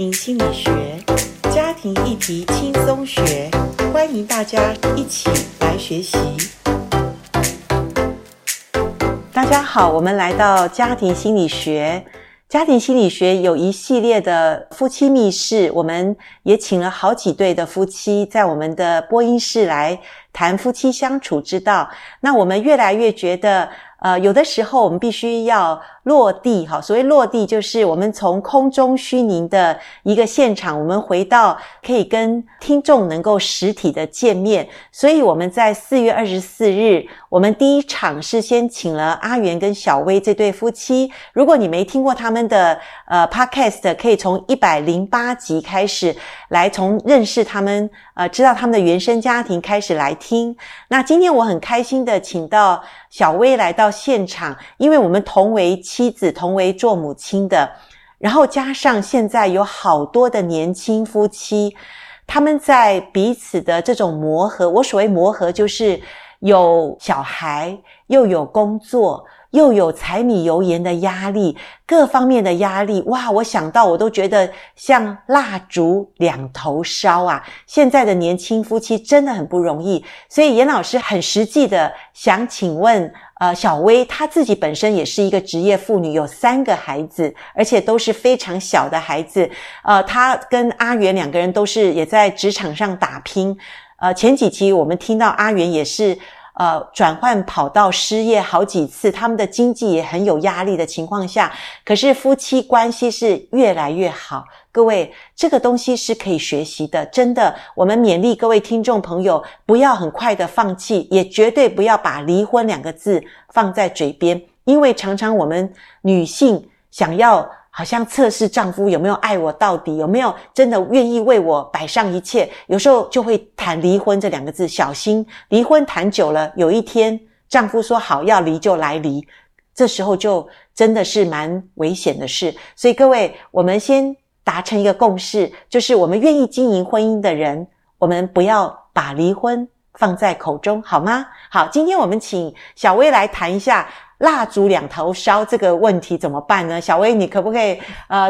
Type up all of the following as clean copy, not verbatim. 庭心理学，家庭议题轻松学，欢迎大家一起来学习。大家好，我们来到家庭心理学。家庭心理学有一系列的夫妻密室，我们也请了好几对的夫妻在我们的播音室来谈夫妻相处之道。那我们越来越觉得有的时候我们必须要落地，所谓落地就是我们从空中虚拟的一个现场，我们回到可以跟听众能够实体的见面。所以我们在4月24日，我们第一场是先请了阿元跟小薇这对夫妻。如果你没听过他们的podcast， 可以从108集开始，来从认识他们知道他们的原生家庭开始来听。那今天我很开心的请到小薇来到现场，因为我们同为妻子同为做母亲的，然后加上现在有好多的年轻夫妻，他们在彼此的这种磨合，我所谓磨合就是有小孩又有工作又有柴米油盐的压力，各方面的压力，哇，我想到我都觉得像蜡烛两头烧啊，现在的年轻夫妻真的很不容易。所以严老师很实际的想请问小薇，她自己本身也是一个职业妇女，有3个孩子，而且都是非常小的孩子。她跟阿元两个人都是也在职场上打拼。前几期我们听到阿元也是转换跑道失业好几次，他们的经济也很有压力的情况下，可是夫妻关系是越来越好。各位，这个东西是可以学习的，真的，我们勉励各位听众朋友，不要很快的放弃，也绝对不要把离婚2个字放在嘴边，因为常常我们女性想要好像测试丈夫有没有爱我到底，有没有真的愿意为我摆上一切，有时候就会谈离婚这2个字，小心离婚谈久了，有一天丈夫说好要离就来离，这时候就真的是蛮危险的事。所以各位，我们先达成一个共识，就是我们愿意经营婚姻的人，我们不要把离婚放在口中，好吗？好，今天我们请小薇来谈一下蜡烛两头烧这个问题怎么办呢？小薇，你可不可以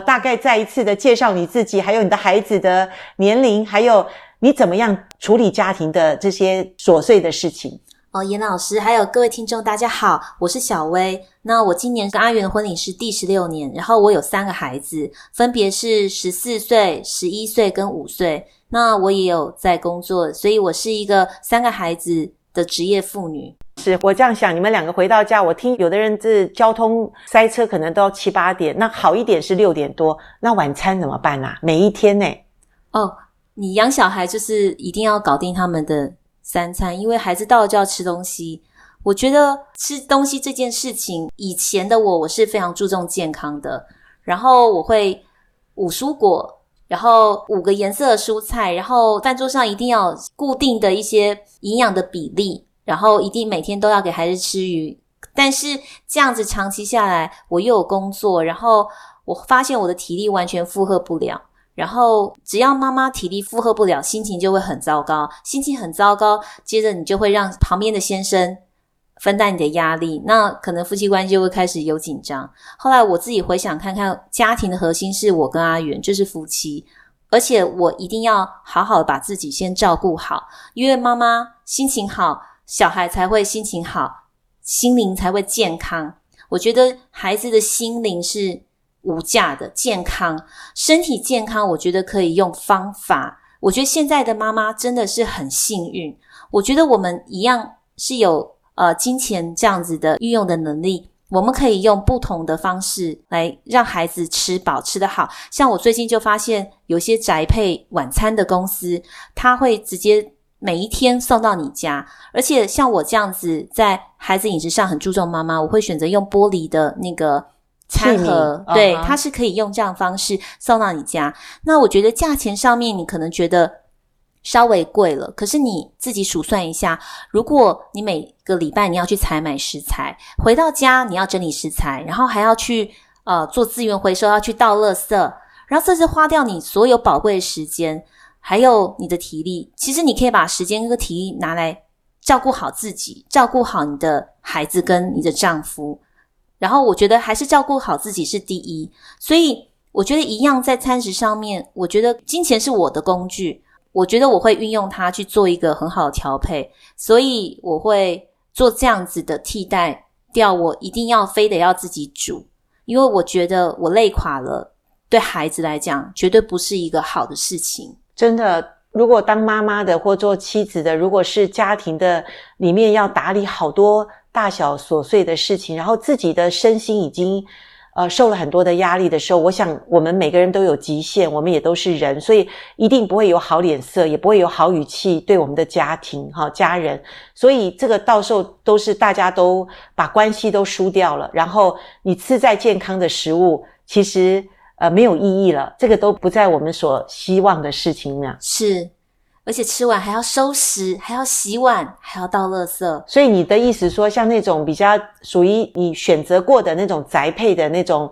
大概再一次的介绍你自己，还有你的孩子的年龄，还有你怎么样处理家庭的这些琐碎的事情？严老师，还有各位听众，大家好，我是小薇。那我今年跟阿元的婚礼是第16年，然后我有3个孩子，分别是14岁、11岁跟5岁。那我也有在工作，所以我是一个3个孩子的职业妇女。是，我这样想，你们2个回到家，我听有的人这交通塞车可能都要7、8点，那好一点是6点多，那晚餐怎么办啊？每一天呢？你养小孩就是一定要搞定他们的3餐，因为孩子到了就要吃东西。我觉得吃东西这件事情，以前的我是非常注重健康的，然后我会5蔬果，然后5个颜色的蔬菜，然后饭桌上一定要固定的一些营养的比例，然后一定每天都要给孩子吃鱼。但是这样子长期下来，我又有工作，然后我发现我的体力完全负荷不了，然后只要妈妈体力负荷不了，心情就会很糟糕，心情很糟糕，接着你就会让旁边的先生分担你的压力，那可能夫妻关系就会开始有紧张。后来我自己回想看看，家庭的核心是我跟阿元，就是夫妻，而且我一定要好好把自己先照顾好，因为妈妈心情好，小孩才会心情好，心灵才会健康。我觉得孩子的心灵是无价的，健康，身体健康，我觉得可以用方法。我觉得现在的妈妈真的是很幸运，我觉得我们一样是有金钱这样子的运用的能力，我们可以用不同的方式来让孩子吃饱吃得好。像我最近就发现有些宅配晚餐的公司，他会直接每一天送到你家，而且像我这样子在孩子饮食上很注重妈妈，我会选择用玻璃的那个餐盒，对，它是可以用这样的方式送到你家。那我觉得价钱上面你可能觉得稍微贵了，可是你自己数算一下，如果你每个礼拜你要去采买食材，回到家你要整理食材，然后还要去做资源回收，要去倒垃圾，然后这是花掉你所有宝贵的时间还有你的体力。其实你可以把时间跟体力拿来照顾好自己，照顾好你的孩子跟你的丈夫，然后我觉得还是照顾好自己是第一。所以我觉得一样在餐食上面，我觉得金钱是我的工具，我觉得我会运用它去做一个很好的调配，所以我会做这样子的替代掉，我一定要非得要自己煮，因为我觉得我累垮了，对孩子来讲绝对不是一个好的事情。真的，如果当妈妈的或做妻子的，如果是家庭的里面要打理好多大小琐碎的事情，然后自己的身心已经受了很多的压力的时候，我想我们每个人都有极限，我们也都是人，所以一定不会有好脸色，也不会有好语气对我们的家庭家人，所以这个到时候都是大家都把关系都输掉了，然后你吃再健康的食物其实没有意义了，这个都不在我们所希望的事情呢。是，而且吃完还要收拾，还要洗碗，还要倒垃圾。所以你的意思说，像那种比较属于你选择过的那种宅配的那种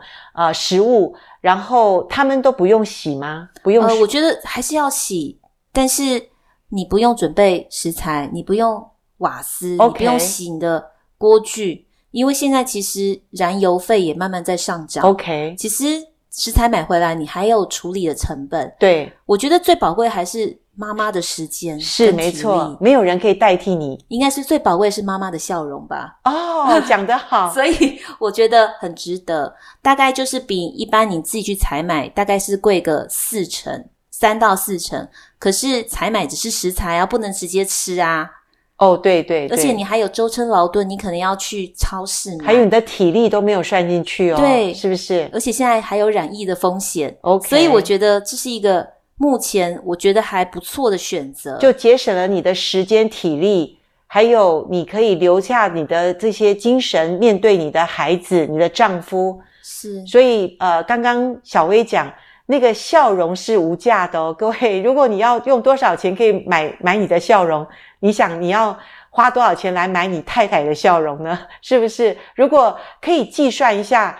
食物，然后他们都不用洗吗？不用洗。我觉得还是要洗，但是你不用准备食材，你不用瓦斯， 你不用洗你的锅具，因为现在其实燃油费也慢慢在上涨。OK， 其实食材买回来，你还有处理的成本。对，我觉得最宝贵还是妈妈的时间是没错，没有人可以代替你，应该是最宝贵是妈妈的笑容吧。哦，讲得好所以我觉得很值得，大概就是比一般你自己去采买大概是贵个3到4成，可是采买只是食材啊，不能直接吃啊。哦，对对对，而且你还有舟车劳顿，你可能要去超市买，还有你的体力都没有算进去哦，对，是不是？而且现在还有染疫的风险。 OK， 所以我觉得这是一个目前我觉得还不错的选择，就节省了你的时间体力，还有你可以留下你的这些精神面对你的孩子你的丈夫。是，所以刚刚小薇讲那个笑容是无价的哦，各位，如果你要用多少钱可以买你的笑容，你想你要花多少钱来买你太太的笑容呢？是不是？如果可以计算一下，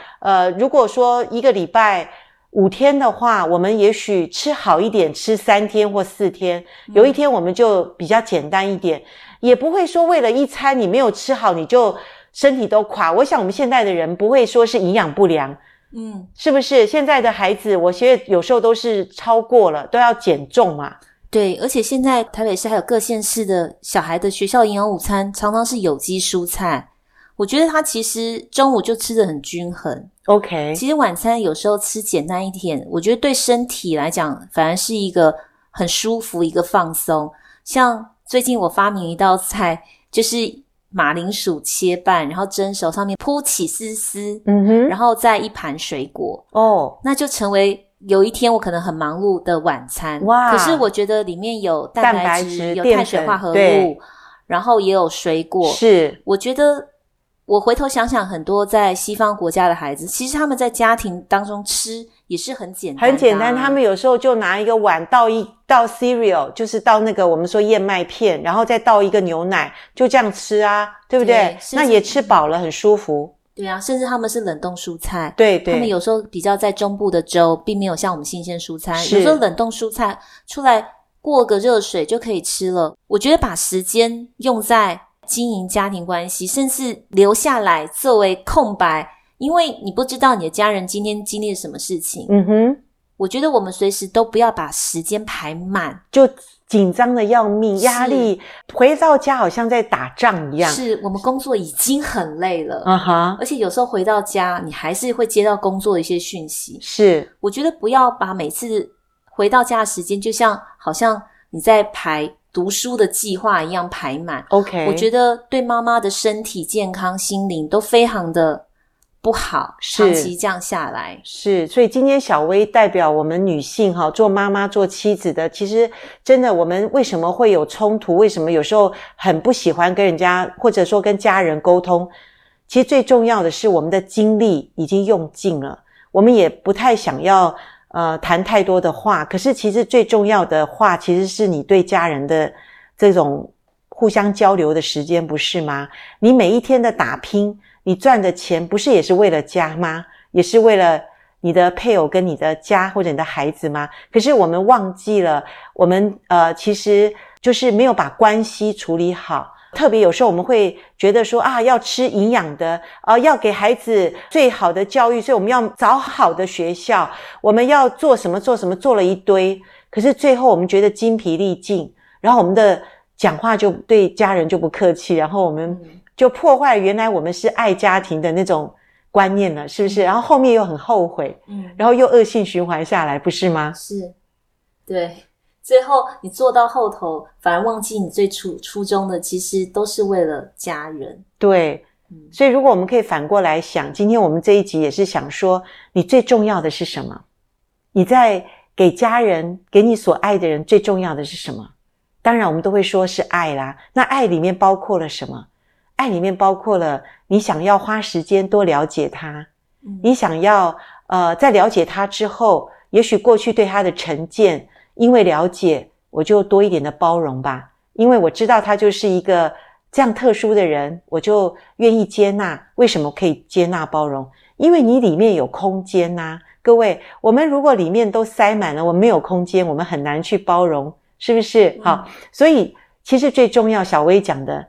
如果说一个礼拜5天的话，我们也许吃好一点，吃3天或4天，有一天我们就比较简单一点，也不会说为了一餐你没有吃好你就身体都垮。我想我们现在的人不会说是营养不良，是不是？现在的孩子我觉得有时候都是超过了，都要减重嘛。对，而且现在台北市还有各县市的小孩的学校营养午餐常常是有机蔬菜，我觉得他其实中午就吃得很均衡。OK， 其实晚餐有时候吃简单一点，我觉得对身体来讲反而是一个很舒服一个放松。像最近我发明一道菜，就是马铃薯切半，然后蒸熟，上面铺起丝丝，然后再一盘水果。哦，那就成为有一天我可能很忙碌的晚餐。哇！可是我觉得里面有蛋白质有碳水化合物，然后也有水果。是，我觉得我回头想想，很多在西方国家的孩子，其实他们在家庭当中吃也是很简单的，很简单。他们有时候就拿一个碗倒一倒 cereal， 就是倒那个我们说燕麦片，然后再倒一个牛奶，就这样吃啊，对不对？那也吃饱了，很舒服。对啊，甚至他们是冷冻蔬菜。对对，他们有时候比较在中部的州，并没有像我们新鲜蔬菜，有时候冷冻蔬菜出来过个热水就可以吃了。我觉得把时间用在经营家庭关系，甚至留下来作为空白，因为你不知道你的家人今天经历了什么事情。我觉得我们随时都不要把时间排满，就紧张的要命，压力回到家好像在打仗一样。是，我们工作已经很累了，而且有时候回到家你还是会接到工作的一些讯息。是，我觉得不要把每次回到家的时间就像好像你在排读书的计划一样排满。 OK， 我觉得对妈妈的身体健康心灵都非常的不好，长期这样下来。是，所以今天小薇代表我们女性做妈妈做妻子的，其实真的我们为什么会有冲突，为什么有时候很不喜欢跟人家或者说跟家人沟通，其实最重要的是我们的精力已经用尽了，我们也不太想要谈太多的话，可是其实最重要的话其实是你对家人的这种互相交流的时间，不是吗？你每一天的打拼，你赚的钱不是也是为了家吗？也是为了你的配偶跟你的家或者你的孩子吗？可是我们忘记了，我们其实就是没有把关系处理好，特别有时候我们会觉得说啊，要吃营养的，要给孩子最好的教育，所以我们要找好的学校，我们要做什么做什么，做了一堆，可是最后我们觉得精疲力尽，然后我们的讲话就对家人就不客气，然后我们就破坏原来我们是爱家庭的那种观念了，是不是？然后后面又很后悔，然后又恶性循环下来，不是吗？是，对。最后你做到后头反而忘记你最初衷的，其实都是为了家人。对，所以如果我们可以反过来想，今天我们这一集也是想说，你最重要的是什么？你在给家人，给你所爱的人最重要的是什么？当然我们都会说是爱啦，那爱里面包括了什么？爱里面包括了你想要花时间多了解他，你想要在了解他之后，也许过去对他的成见，因为了解，我就多一点的包容吧。因为我知道他就是一个这样特殊的人，我就愿意接纳。为什么可以接纳包容？因为你里面有空间啊。各位，我们如果里面都塞满了，我们没有空间，我们很难去包容，是不是？好，所以其实最重要，小薇讲的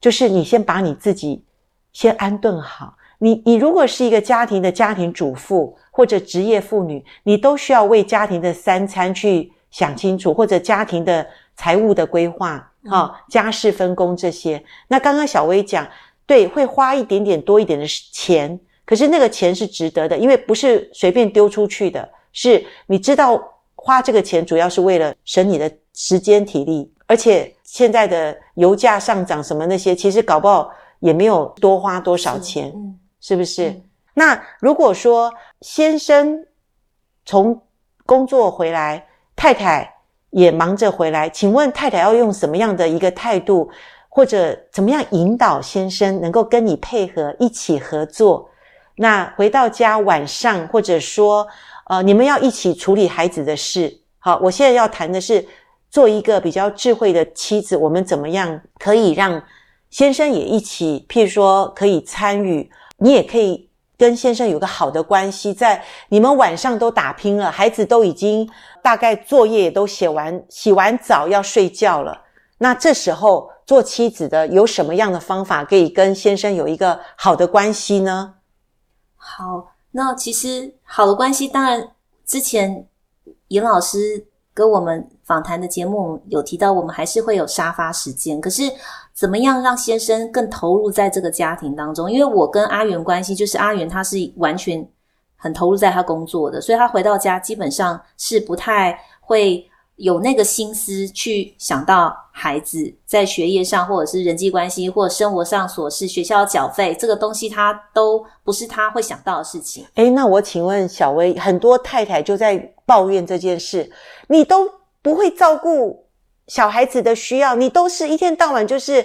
就是你先把你自己先安顿好。你如果是一个家庭的家庭主妇或者职业妇女，你都需要为家庭的三餐去想清楚，或者家庭的财务的规划，家事分工这些。那刚刚小薇讲，对，会花一点点多一点的钱，可是那个钱是值得的，因为不是随便丢出去的，是你知道花这个钱主要是为了省你的时间体力，而且现在的油价上涨什么那些，其实搞不好也没有多花多少钱，是不是？那如果说先生从工作回来，太太也忙着回来，请问太太要用什么样的一个态度，或者怎么样引导先生能够跟你配合，一起合作？那回到家晚上，或者说你们要一起处理孩子的事。好，我现在要谈的是做一个比较智慧的妻子，我们怎么样可以让先生也一起，譬如说可以参与，你也可以跟先生有个好的关系，在你们晚上都打拼了，孩子都已经大概作业也都写完，洗完澡要睡觉了，那这时候做妻子的有什么样的方法可以跟先生有一个好的关系呢？好，那其实好的关系，当然之前尹老师跟我们访谈的节目有提到，我们还是会有沙发时间，可是怎么样让先生更投入在这个家庭当中？因为我跟阿元关系就是阿元他是完全很投入在他工作的，所以他回到家基本上是不太会有那个心思去想到孩子在学业上或者是人际关系或者生活上琐事，学校缴费这个东西他都不是他会想到的事情。那我请问小薇，很多太太就在抱怨这件事，你都不会照顾小孩子的需要，你都是一天到晚就是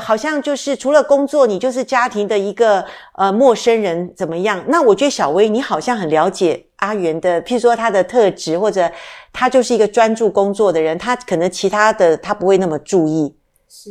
好像就是除了工作你就是家庭的一个陌生人怎么样。那我觉得小薇你好像很了解阿元的，譬如说他的特质，或者他就是一个专注工作的人，他可能其他的他不会那么注意。是。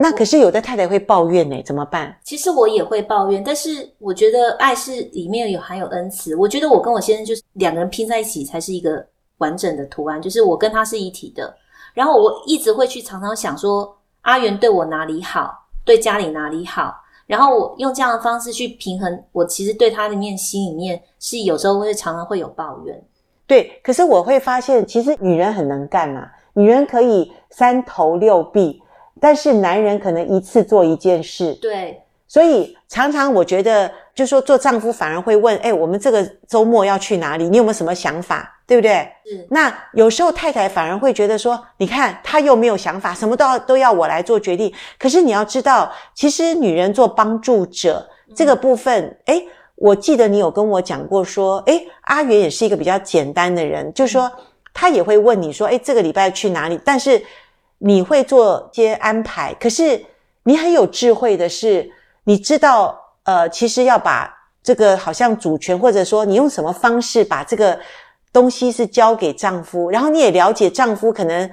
那可是有的太太会抱怨怎么办？其实我也会抱怨，但是我觉得爱是里面有含有恩慈，我觉得我跟我先生就是两个人拼在一起才是一个完整的图案，就是我跟他是一体的。然后我一直会去常常想说阿元对我哪里好，对家里哪里好，然后我用这样的方式去平衡，我其实对他的心里面是有时候会常常会有抱怨。对，可是我会发现其实女人很能干嘛，女人可以三头六臂，但是男人可能一次做一件事。对，所以常常我觉得就是说做丈夫反而会问我们这个周末要去哪里，你有没有什么想法，对不对？是。那有时候太太反而会觉得说，你看他又没有想法，什么都要我来做决定。可是你要知道，其实女人做帮助者这个部分，我记得你有跟我讲过说，阿元也是一个比较简单的人，就是说他也会问你说这个礼拜去哪里，但是你会做些安排，可是你很有智慧的是你知道其实要把这个好像主权，或者说你用什么方式把这个东西是交给丈夫，然后你也了解丈夫可能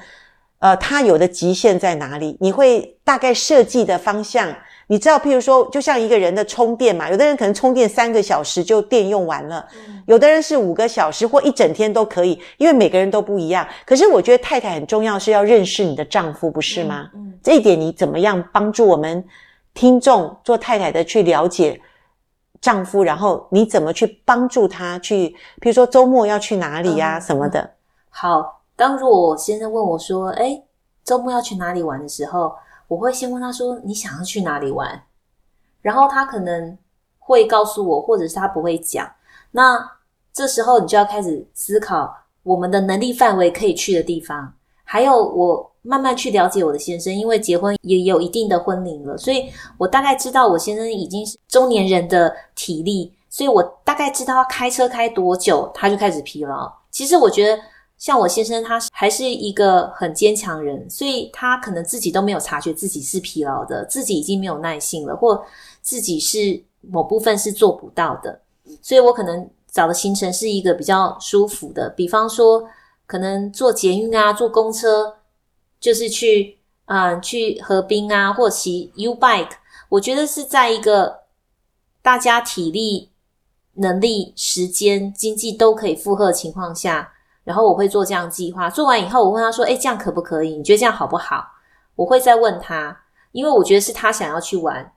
他有的极限在哪里，你会大概设计的方向，你知道，譬如说就像一个人的充电嘛，有的人可能充电3个小时就电用完了，有的人是5个小时或一整天都可以，因为每个人都不一样。可是我觉得太太很重要是要认识你的丈夫，不是吗？这一点你怎么样帮助我们听众做太太的去了解丈夫，然后你怎么去帮助他去譬如说周末要去哪里啊什么的。好，当如果我先生问我说周末要去哪里玩的时候，我会先问他说你想要去哪里玩，然后他可能会告诉我，或者是他不会讲。那这时候你就要开始思考我们的能力范围可以去的地方，还有我慢慢去了解我的先生，因为结婚也有一定的婚龄了，所以我大概知道我先生已经是中年人的体力，所以我大概知道他开车开多久他就开始疲劳。其实我觉得像我先生他还是一个很坚强人，所以他可能自己都没有察觉自己是疲劳的，自己已经没有耐性了，或自己是某部分是做不到的。所以我可能找的行程是一个比较舒服的，比方说可能坐捷运啊，坐公车，就是去河滨啊，或骑 U-Bike。 我觉得是在一个大家体力能力时间经济都可以负荷的情况下，然后我会做这样计划。做完以后我问他说这样可不可以，你觉得这样好不好？我会再问他，因为我觉得是他想要去玩。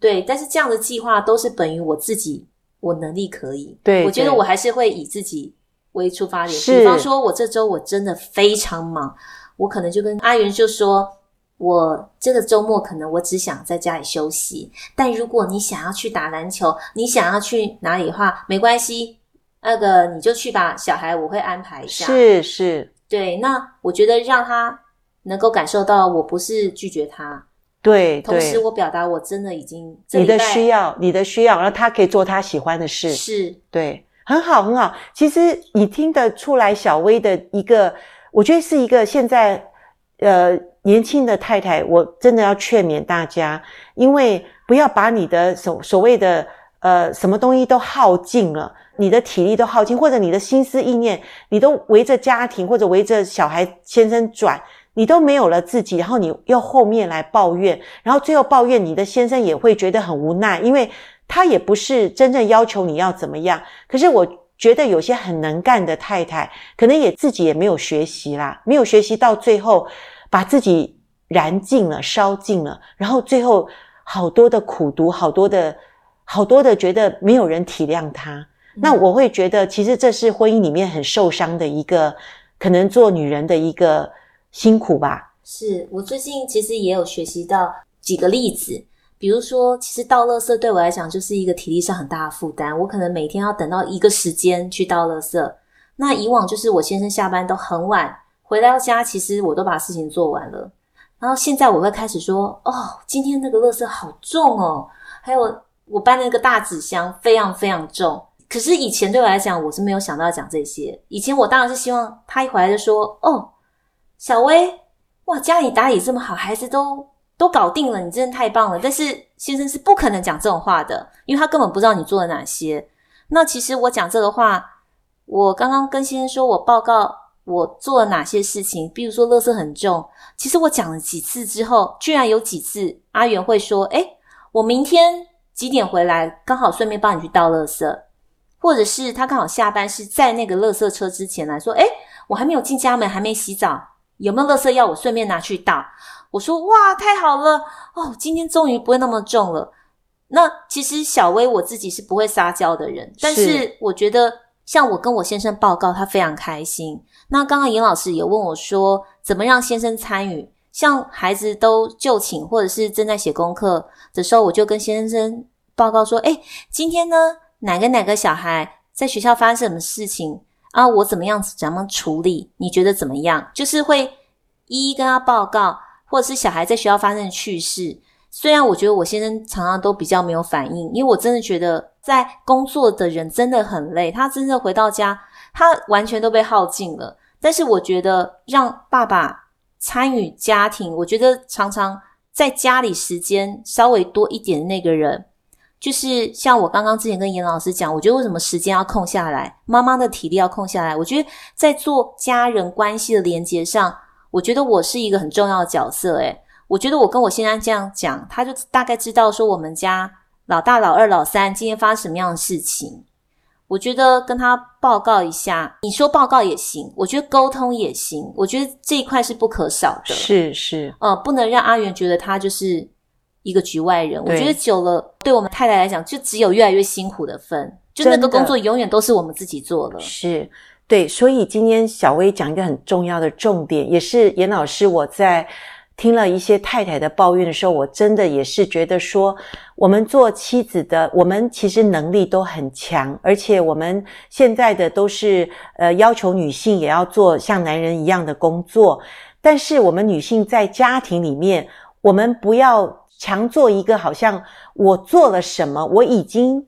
对，但是这样的计划都是本于我自己，我能力可以。对，我觉得我还是会以自己为出发点。比方说我这周我真的非常忙，我可能就跟阿元就说我这个周末可能我只想在家里休息，但如果你想要去打篮球，你想要去哪里的话，没关系，那个你就去吧，小孩我会安排一下。是对，那我觉得让他能够感受到我不是拒绝他。对，同时我表达我真的已经这礼拜你的需要，然后他可以做他喜欢的事。是，对，很好。其实你听得出来小薇的一个，我觉得是一个现在年轻的太太，我真的要劝勉大家，因为不要把你的所谓的什么东西都耗尽了，你的体力都耗尽，或者你的心思意念你都围着家庭或者围着小孩先生转，你都没有了自己，然后你又后面来抱怨，然后最后抱怨你的先生也会觉得很无奈，因为他也不是真正要求你要怎么样。可是我觉得有些很能干的太太可能也自己也没有学习啦，没有学习到最后把自己燃尽了烧尽了，然后最后好多的苦毒，好多的觉得没有人体谅他。那我会觉得其实这是婚姻里面很受伤的一个，可能做女人的一个辛苦吧。是，我最近其实也有学习到几个例子，比如说其实倒垃圾对我来讲就是一个体力上很大的负担，我可能每天要等到一个时间去倒垃圾。那以往就是我先生下班都很晚回到家，其实我都把事情做完了，然后现在我会开始说今天那个垃圾好重还有我搬那个大纸箱非常非常重。可是以前对我来讲我是没有想到讲这些，以前我当然是希望他一回来就说小薇，哇，家里打理这么好，孩子都搞定了，你真的太棒了。但是先生是不可能讲这种话的，因为他根本不知道你做了哪些。那其实我讲这个话，我刚刚跟先生说我报告我做了哪些事情，比如说垃圾很重，其实我讲了几次之后，居然有几次阿元会说我明天几点回来，刚好顺便帮你去倒垃圾，或者是他刚好下班是在那个垃圾车之前来说我还没有进家门，还没洗澡，有没有垃圾要我顺便拿去倒。我说哇太好了今天终于不会那么重了。那其实小薇我自己是不会撒娇的人，但是我觉得像我跟我先生报告他非常开心。那刚刚严老师也问我说怎么让先生参与，像孩子都就寝或者是正在写功课的时候，我就跟先生报告说今天呢哪个小孩在学校发生什么事情啊，我怎么样处理，你觉得怎么样，就是会一一跟他报告，或者是小孩在学校发生的趣事。虽然我觉得我先生常常都比较没有反应，因为我真的觉得在工作的人真的很累，他真的回到家他完全都被耗尽了。但是我觉得让爸爸参与家庭，我觉得常常在家里时间稍微多一点的那个人，就是像我刚刚之前跟严老师讲，我觉得为什么时间要空下来，妈妈的体力要空下来，我觉得在做家人关系的连结上，我觉得我是一个很重要的角色。我觉得我跟我先生这样讲，他就大概知道说我们家老大、老二、老三今天发生什么样的事情。我觉得跟他报告一下，你说报告也行，我觉得沟通也行，我觉得这一块是不可少的。是是，不能让阿元觉得他就是一个局外人。我觉得久了，对我们太太来讲，就只有越来越辛苦的份，就那个工作永远都是我们自己做了。是，对，所以今天小薇讲一个很重要的重点，也是严老师我在听了一些太太的抱怨的时候，我真的也是觉得说，我们做妻子的，我们其实能力都很强，而且我们现在的都是要求女性也要做像男人一样的工作，但是我们女性在家庭里面，我们不要强做一个好像我做了什么，我已经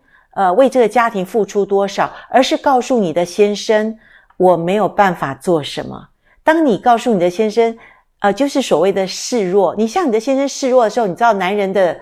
为这个家庭付出多少，而是告诉你的先生我没有办法做什么。当你告诉你的先生就是所谓的示弱。你向你的先生示弱的时候，你知道男人的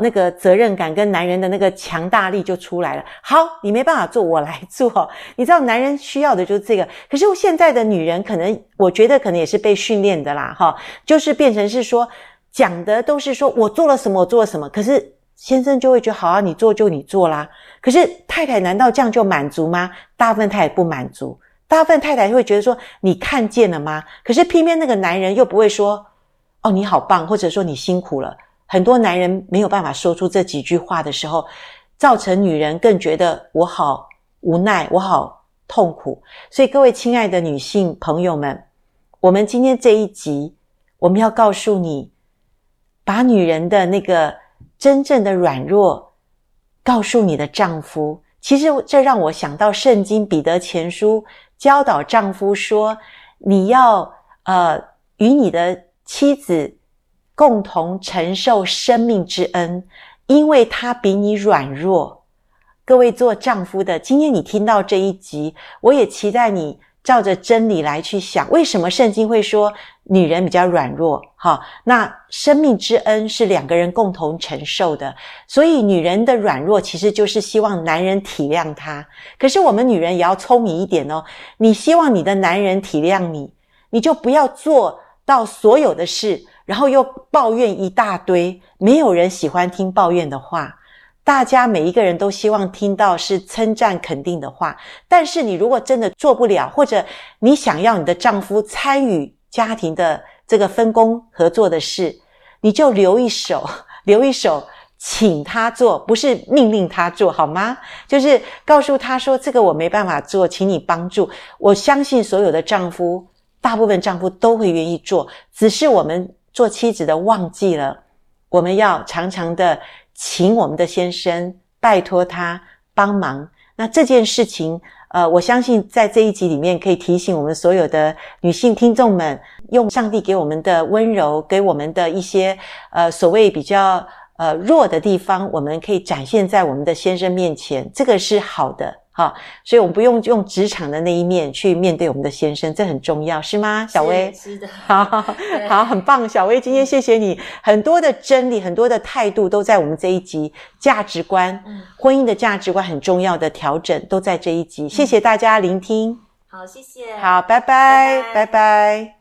那个责任感跟男人的那个强大力就出来了。好，你没办法做，我来做。你知道男人需要的就是这个。可是现在的女人可能，我觉得可能也是被训练的啦，齁，就是变成是说讲的都是说我做了什么，我做了什么。可是先生就会觉得好啊，你做就你做啦。可是太太难道这样就满足吗？大部分太太不满足。大部分太太会觉得说你看见了吗？可是偏偏那个男人又不会说哦你好棒，或者说你辛苦了。很多男人没有办法说出这几句话的时候，造成女人更觉得我好无奈，我好痛苦。所以各位亲爱的女性朋友们，我们今天这一集我们要告诉你，把女人的那个真正的软弱告诉你的丈夫。其实这让我想到圣经彼得前书教导丈夫说，你要与你的妻子共同承受生命之恩，因为她比你软弱。各位做丈夫的，今天你听到这一集，我也期待你照着真理来去想，为什么圣经会说女人比较软弱？好，那生命之恩是两个人共同承受的，所以女人的软弱其实就是希望男人体谅她。可是我们女人也要聪明一点哦，你希望你的男人体谅你，你就不要做到所有的事，然后又抱怨一大堆。没有人喜欢听抱怨的话，大家每一个人都希望听到是称赞肯定的话。但是你如果真的做不了，或者你想要你的丈夫参与家庭的这个分工合作的事，你就留一手请他做，不是命令他做，好吗？就是告诉他说这个我没办法做，请你帮助。我相信所有的丈夫，大部分丈夫都会愿意做，只是我们做妻子的忘记了，我们要常常的请我们的先生，拜托他帮忙。那这件事情我相信在这一集里面可以提醒我们所有的女性听众们，用上帝给我们的温柔，给我们的一些所谓比较弱的地方，我们可以展现在我们的先生面前，这个是好的齁。所以我们不用用职场的那一面去面对我们的先生，这很重要，是吗小薇？是的。好，很棒。小薇今天谢谢你，很多的真理，很多的态度都在我们这一集，价值观、婚姻的价值观很重要的调整都在这一集。谢谢大家聆听。好，谢谢。好，拜拜。拜拜。